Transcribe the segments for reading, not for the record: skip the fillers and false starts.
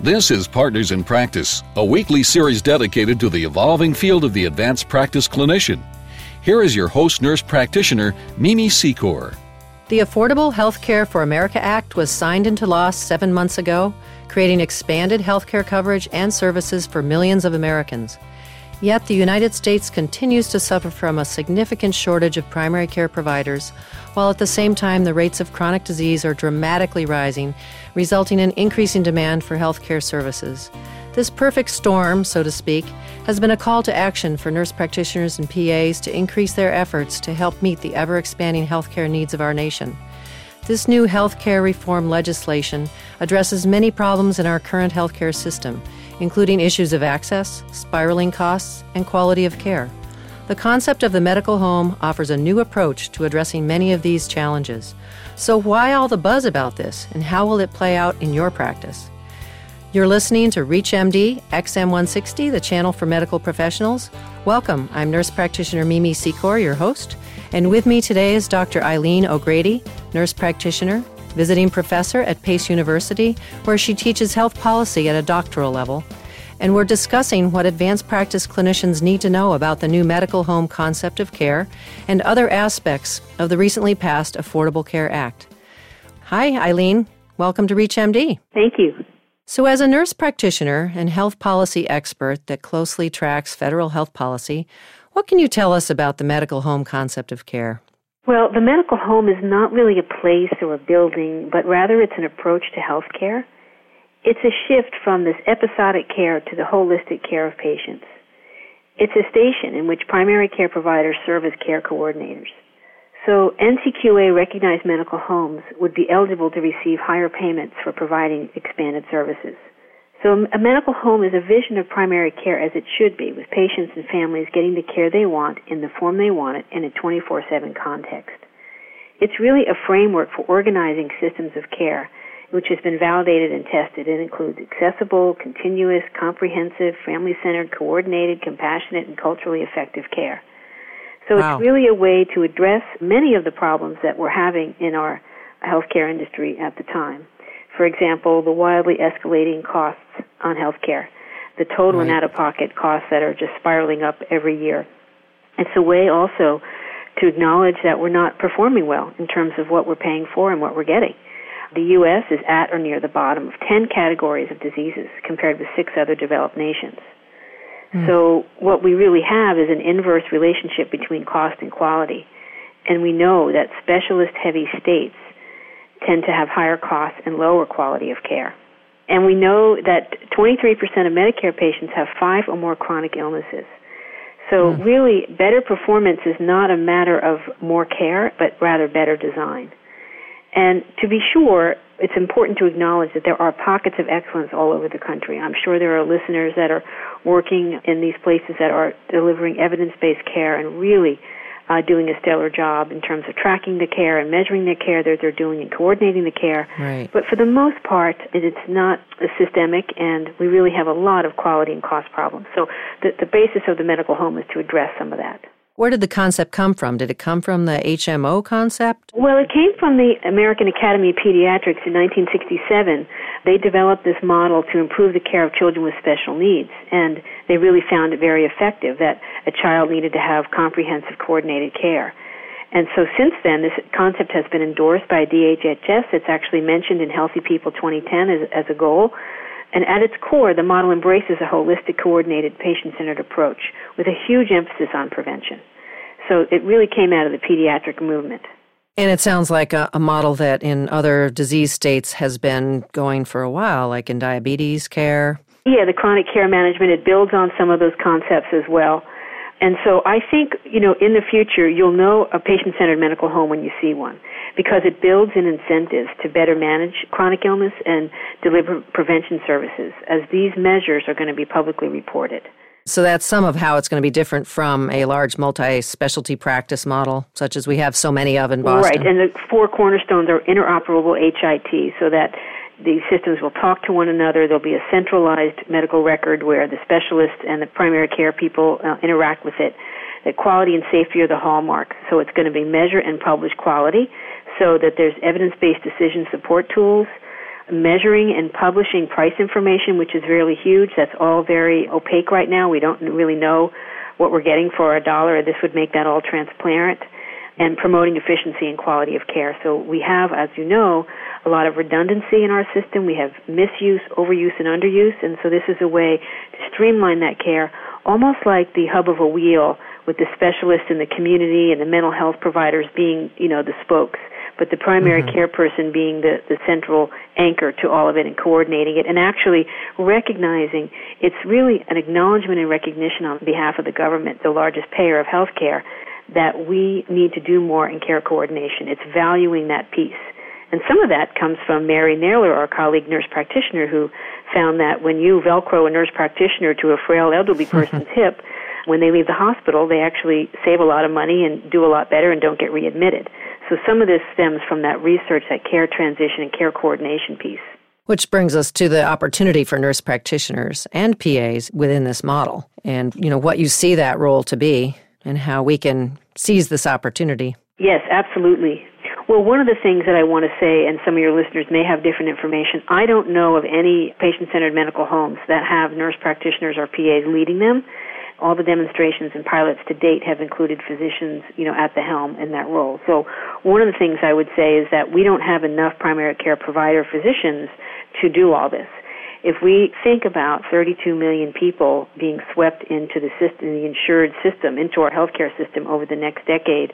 This is Partners in Practice, a weekly series dedicated to the evolving field of the advanced practice clinician. Here is your host nurse practitioner, Mimi Secor. The Affordable Health Care for America Act was signed into law 7 months ago, creating expanded health care coverage and services for millions of Americans. Yet the United States continues to suffer from a significant shortage of primary care providers, while at the same time the rates of chronic disease are dramatically rising, resulting in increasing demand for health care services. This perfect storm, so to speak, has been a call to action for nurse practitioners and PAs to increase their efforts to help meet the ever-expanding health care needs of our nation. This new health care reform legislation addresses many problems in our current health care system, including issues of access, spiraling costs, and quality of care. The concept of the medical home offers a new approach to addressing many of these challenges. So why all the buzz about this, and how will it play out in your practice? You're listening to ReachMD, XM160, the channel for medical professionals. Welcome. I'm nurse practitioner Mimi Secor, your host. And with me today is Dr. Eileen O'Grady, nurse practitioner, visiting professor at Pace University, where she teaches health policy at a doctoral level. And we're discussing what advanced practice clinicians need to know about the new medical home concept of care and other aspects of the recently passed Affordable Care Act. Hi, Eileen. Welcome to ReachMD. Thank you. So as a nurse practitioner and health policy expert that closely tracks federal health policy, what can you tell us about the medical home concept of care? Well, the medical home is not really a place or a building, but rather it's an approach to health care. It's a shift from this episodic care to the holistic care of patients. It's a station in which primary care providers serve as care coordinators. So NCQA-recognized medical homes would be eligible to receive higher payments for providing expanded services. So a medical home is a vision of primary care as it should be, with patients and families getting the care they want in the form they want it and in a 24/7 context. It's really a framework for organizing systems of care, which has been validated and tested. It includes accessible, continuous, comprehensive, family-centered, coordinated, compassionate, and culturally effective care. So wow. It's really a way to address many of the problems that we're having in our healthcare industry at the time. For example, the wildly escalating costs on healthcare, the total and out-of-pocket costs that are just spiraling up every year. It's a way also to acknowledge that we're not performing well in terms of what we're paying for and what we're getting. The U.S. is at or near the bottom of 10 categories of diseases compared with 6 other developed nations. So what we really have is an inverse relationship between cost and quality. And we know that specialist-heavy states tend to have higher costs and lower quality of care. And we know that 23% of Medicare patients have 5 or more chronic illnesses. So really, better performance is not a matter of more care, but rather better design. And to be sure, it's important to acknowledge that there are pockets of excellence all over the country. I'm sure there are listeners that are working in these places that are delivering evidence-based care and really doing a stellar job in terms of tracking the care and measuring the care that they're doing and coordinating the care. Right. But for the most part, it's not systemic, and we really have a lot of quality and cost problems. So the basis of the medical home is to address some of that. Where did the concept come from? Did it come from the HMO concept? Well, it came from the American Academy of Pediatrics in 1967. They developed this model to improve the care of children with special needs, and they really found it very effective that a child needed to have comprehensive coordinated care. And so since then, this concept has been endorsed by DHHS. It's actually mentioned in Healthy People 2010 as a goal. And at its core, the model embraces a holistic, coordinated, patient-centered approach with a huge emphasis on prevention. So it really came out of the pediatric movement. And it sounds like a model that in other disease states has been going for a while, like in diabetes care. Yeah, the chronic care management, it builds on some of those concepts as well. And so I think, in the future, you'll know a patient-centered medical home when you see one, because it builds in incentives to better manage chronic illness and deliver prevention services, as these measures are going to be publicly reported. So that's some of how it's going to be different from a large multi-specialty practice model, such as we have so many of in Boston. Right, and the 4 cornerstones are interoperable HIT, so that the systems will talk to one another. There'll be a centralized medical record where the specialists and the primary care people interact with it. That quality and safety are the hallmark, so it's going to be measure and publish quality, so that there's evidence-based decision support tools. measuring and publishing price information, which is really huge. That's all very opaque right now. We don't really know what we're getting for a dollar. This would make that all transparent, and promoting efficiency and quality of care. So we have, as you know, a lot of redundancy in our system. We have misuse, overuse, and underuse, and so this is a way to streamline that care, almost like the hub of a wheel, with the specialists in the community and the mental health providers being, you know, the spokes, but the primary care person being the central anchor to all of it and coordinating it and actually recognizing it's really an acknowledgement and recognition on behalf of the government, the largest payer of health care, that we need to do more in care coordination. It's valuing that piece. And some of that comes from Mary Naylor, our colleague nurse practitioner, who found that when you Velcro a nurse practitioner to a frail elderly person's hip, when they leave the hospital, they actually save a lot of money and do a lot better and don't get readmitted. So some of this stems from that research, that care transition and care coordination piece. Which brings us to the opportunity for nurse practitioners and PAs within this model and, you know, what you see that role to be and how we can seize this opportunity. Yes, absolutely. Well, one of the things that I want to say, and some of your listeners may have different information, I don't know of any patient-centered medical homes that have nurse practitioners or PAs leading them. All the demonstrations and pilots to date have included physicians, you know, at the helm in that role. So one of the things I would say is that we don't have enough primary care provider physicians to do all this. If we think about 32 million people being swept into the system, the insured system, into our healthcare system over the next decade,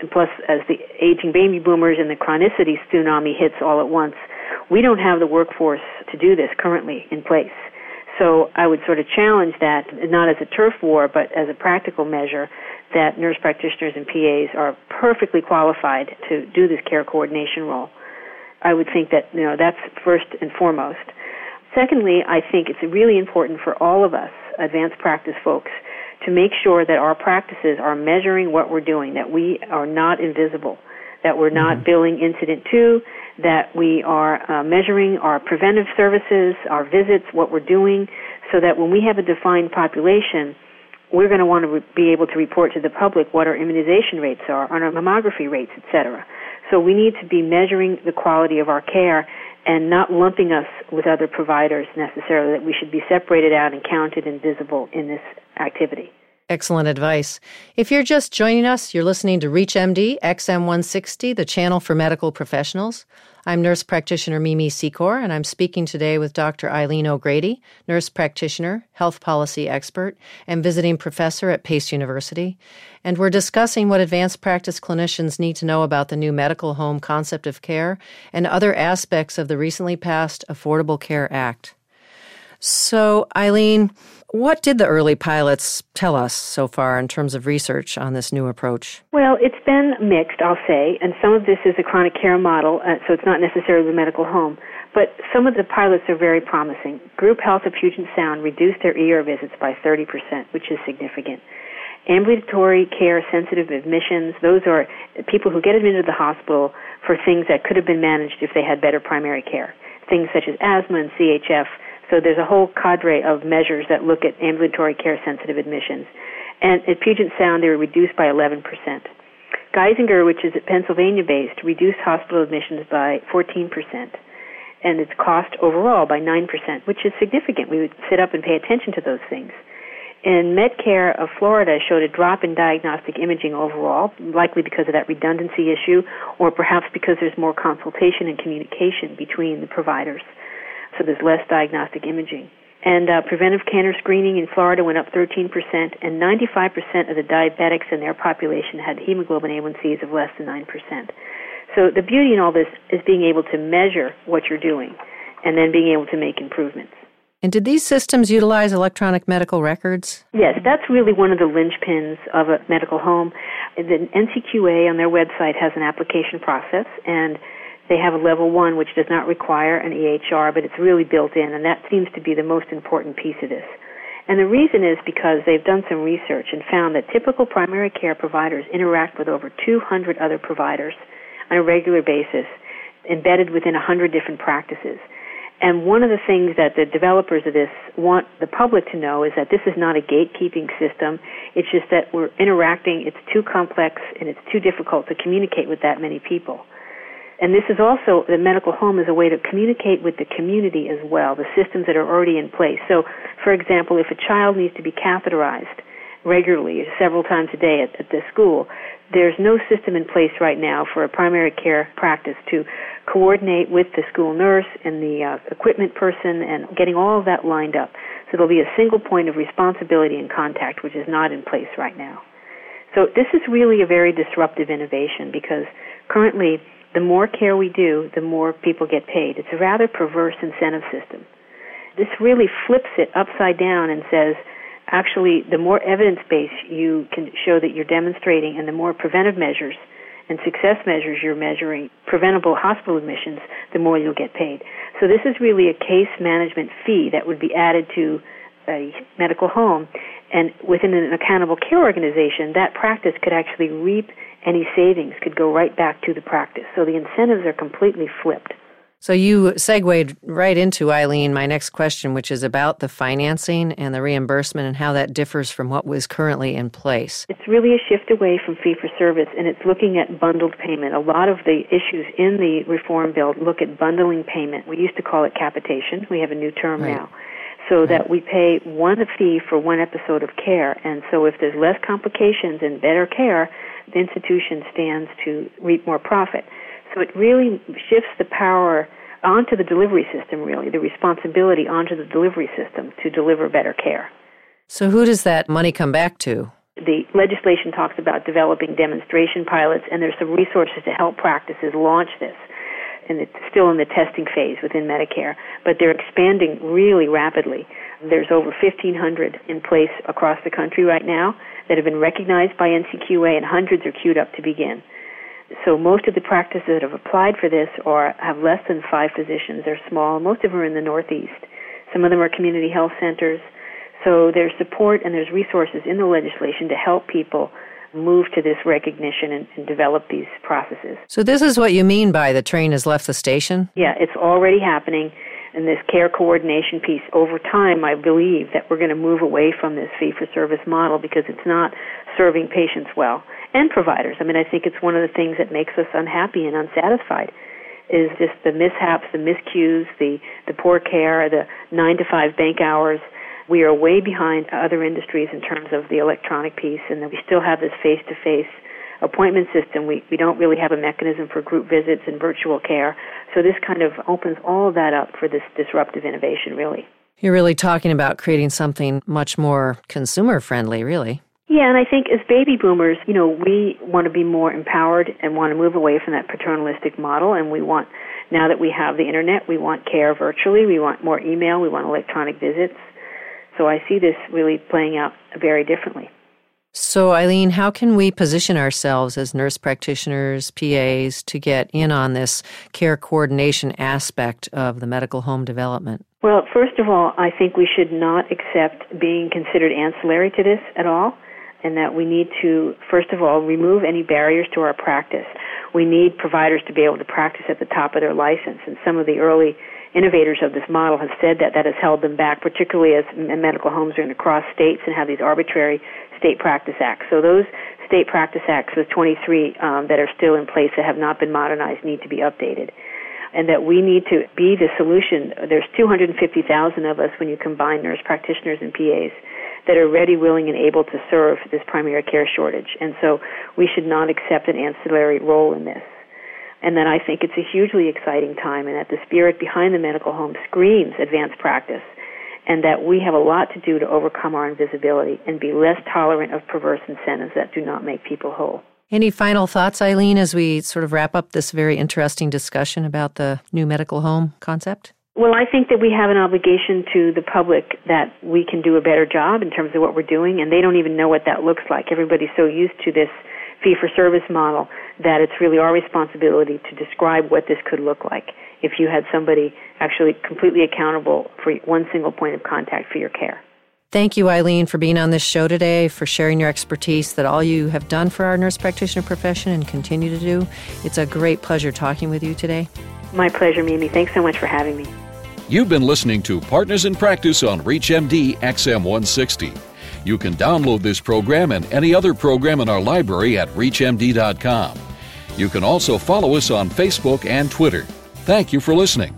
and plus as the aging baby boomers and the chronicity tsunami hits all at once, we don't have the workforce to do this currently in place. So I would sort of challenge that, not as a turf war, but as a practical measure, that nurse practitioners and PAs are perfectly qualified to do this care coordination role. I would think that, you know, that's first and foremost. Secondly, I think it's really important for all of us, advanced practice folks, to make sure that our practices are measuring what we're doing, that we are not invisible, that we're not billing incident 2, that we are measuring our preventive services, our visits, what we're doing, so that when we have a defined population, we're going to want to be able to report to the public what our immunization rates are, our mammography rates, et cetera. So we need to be measuring the quality of our care and not lumping us with other providers necessarily, that we should be separated out and counted and visible in this activity. Excellent advice. If you're just joining us, you're listening to ReachMD, XM160, the channel for medical professionals. I'm nurse practitioner Mimi Secor, and I'm speaking today with Dr. Eileen O'Grady, nurse practitioner, health policy expert, and visiting professor at Pace University. And we're discussing what advanced practice clinicians need to know about the new medical home concept of care and other aspects of the recently passed Affordable Care Act. So, Eileen, what did the early pilots tell us so far in terms of research on this new approach? Well, it's been mixed, I'll say, and some of this is a chronic care model, so it's not necessarily the medical home. But some of the pilots are very promising. Group Health of Puget Sound reduced their ER visits by 30%, which is significant. Ambulatory care sensitive admissions, those are people who get admitted to the hospital for things that could have been managed if they had better primary care, things such as asthma and CHF. So there's a whole cadre of measures that look at ambulatory care-sensitive admissions. And at Puget Sound, they were reduced by 11%. Geisinger, which is Pennsylvania-based, reduced hospital admissions by 14%, and its cost overall by 9%, which is significant. We would sit up and pay attention to those things. And MedCare of Florida showed a drop in diagnostic imaging overall, likely because of that redundancy issue, or perhaps because there's more consultation and communication between the providers. So there's less diagnostic imaging. And preventive cancer screening in Florida went up 13%, and 95% of the diabetics in their population had hemoglobin A1Cs of less than 9%. So the beauty in all this is being able to measure what you're doing and then being able to make improvements. And did these systems utilize electronic medical records? Yes, that's really one of the linchpins of a medical home. The NCQA on their website has an application process, and they have a level 1, which does not require an EHR, but it's really built in, and that seems to be the most important piece of this. And the reason is because they've done some research and found that typical primary care providers interact with over 200 other providers on a regular basis, embedded within 100 different practices. And one of the things that the developers of this want the public to know is that this is not a gatekeeping system. It's just that we're interacting. It's too complex, and it's too difficult to communicate with that many people. And this is also, the medical home is a way to communicate with the community as well, the systems that are already in place. So, for example, if a child needs to be catheterized regularly, several times a day at the school, there's no system in place right now for a primary care practice to coordinate with the school nurse and the equipment person and getting all of that lined up. So there'll be a single point of responsibility and contact, which is not in place right now. So this is really a very disruptive innovation, because currently the more care we do, the more people get paid. It's a rather perverse incentive system. This really flips it upside down and says, actually, the more evidence-based you can show that you're demonstrating and the more preventive measures and success measures you're measuring, preventable hospital admissions, the more you'll get paid. So this is really a case management fee that would be added to a medical home. And within an accountable care organization, that practice could actually reap any savings, could go right back to the practice. So the incentives are completely flipped. So you segued right into, Eileen, my next question, which is about the financing and the reimbursement and how that differs from what was currently in place. It's really a shift away from fee-for-service, and it's looking at bundled payment. A lot of the issues in the reform bill look at bundling payment. We used to call it capitation. We have a new term now. So that we pay one fee for one episode of care. And so if there's less complications and better care, the institution stands to reap more profit. So it really shifts the power onto the delivery system, really, the responsibility onto the delivery system to deliver better care. So who does that money come back to? The legislation talks about developing demonstration pilots, and there's some resources to help practices launch this. And it's still in the testing phase within Medicare, but they're expanding really rapidly. There's over 1,500 in place across the country right now that have been recognized by NCQA, and hundreds are queued up to begin. So most of the practices that have applied for this or have less than 5 physicians. They're small. Most of them are in the Northeast. Some of them are community health centers. So there's support and there's resources in the legislation to help people move to this recognition and develop these processes. So this is what you mean by the train has left the station? Yeah, it's already happening. And this care coordination piece, over time, I believe that we're going to move away from this fee-for-service model because it's not serving patients well, and providers. I mean, I think it's one of the things that makes us unhappy and unsatisfied is just the mishaps, the miscues, the poor care, the 9-to-5 bank hours. We are way behind other industries in terms of the electronic piece, and that we still have this face-to-face appointment system. We don't really have a mechanism for group visits and virtual care. So this kind of opens all of that up for this disruptive innovation, really. You're really talking about creating something much more consumer-friendly, really. Yeah, and I think as baby boomers, you know, we want to be more empowered and want to move away from that paternalistic model, and we want, now that we have the internet, we want care virtually, we want more email, we want electronic visits. So I see this really playing out very differently. So, Eileen, how can we position ourselves as nurse practitioners, PAs, to get in on this care coordination aspect of the medical home development? Well, first of all, I think we should not accept being considered ancillary to this at all, and that we need to, first of all, remove any barriers to our practice. We need providers to be able to practice at the top of their license, and some of the early innovators of this model have said that that has held them back, particularly as medical homes are going to cross states and have these arbitrary state practice acts. So those state practice acts, with 23 that are still in place that have not been modernized, need to be updated. And that we need to be the solution. There's 250,000 of us when you combine nurse practitioners and PAs that are ready, willing, and able to serve this primary care shortage. And so we should not accept an ancillary role in this. And then I think it's a hugely exciting time, and that the spirit behind the medical home screams advanced practice, and that we have a lot to do to overcome our invisibility and be less tolerant of perverse incentives that do not make people whole. Any final thoughts, Eileen, as we sort of wrap up this very interesting discussion about the new medical home concept? Well, I think that we have an obligation to the public that we can do a better job in terms of what we're doing, and they don't even know what that looks like. Everybody's so used to this fee-for-service model that it's really our responsibility to describe what this could look like if you had somebody actually completely accountable for one single point of contact for your care. Thank you, Eileen, for being on this show today, for sharing your expertise that all you have done for our nurse practitioner profession and continue to do. It's a great pleasure talking with you today. My pleasure, Mimi. Thanks so much for having me. You've been listening to Partners in Practice on ReachMD XM160. You can download this program and any other program in our library at ReachMD.com. You can also follow us on Facebook and Twitter. Thank you for listening.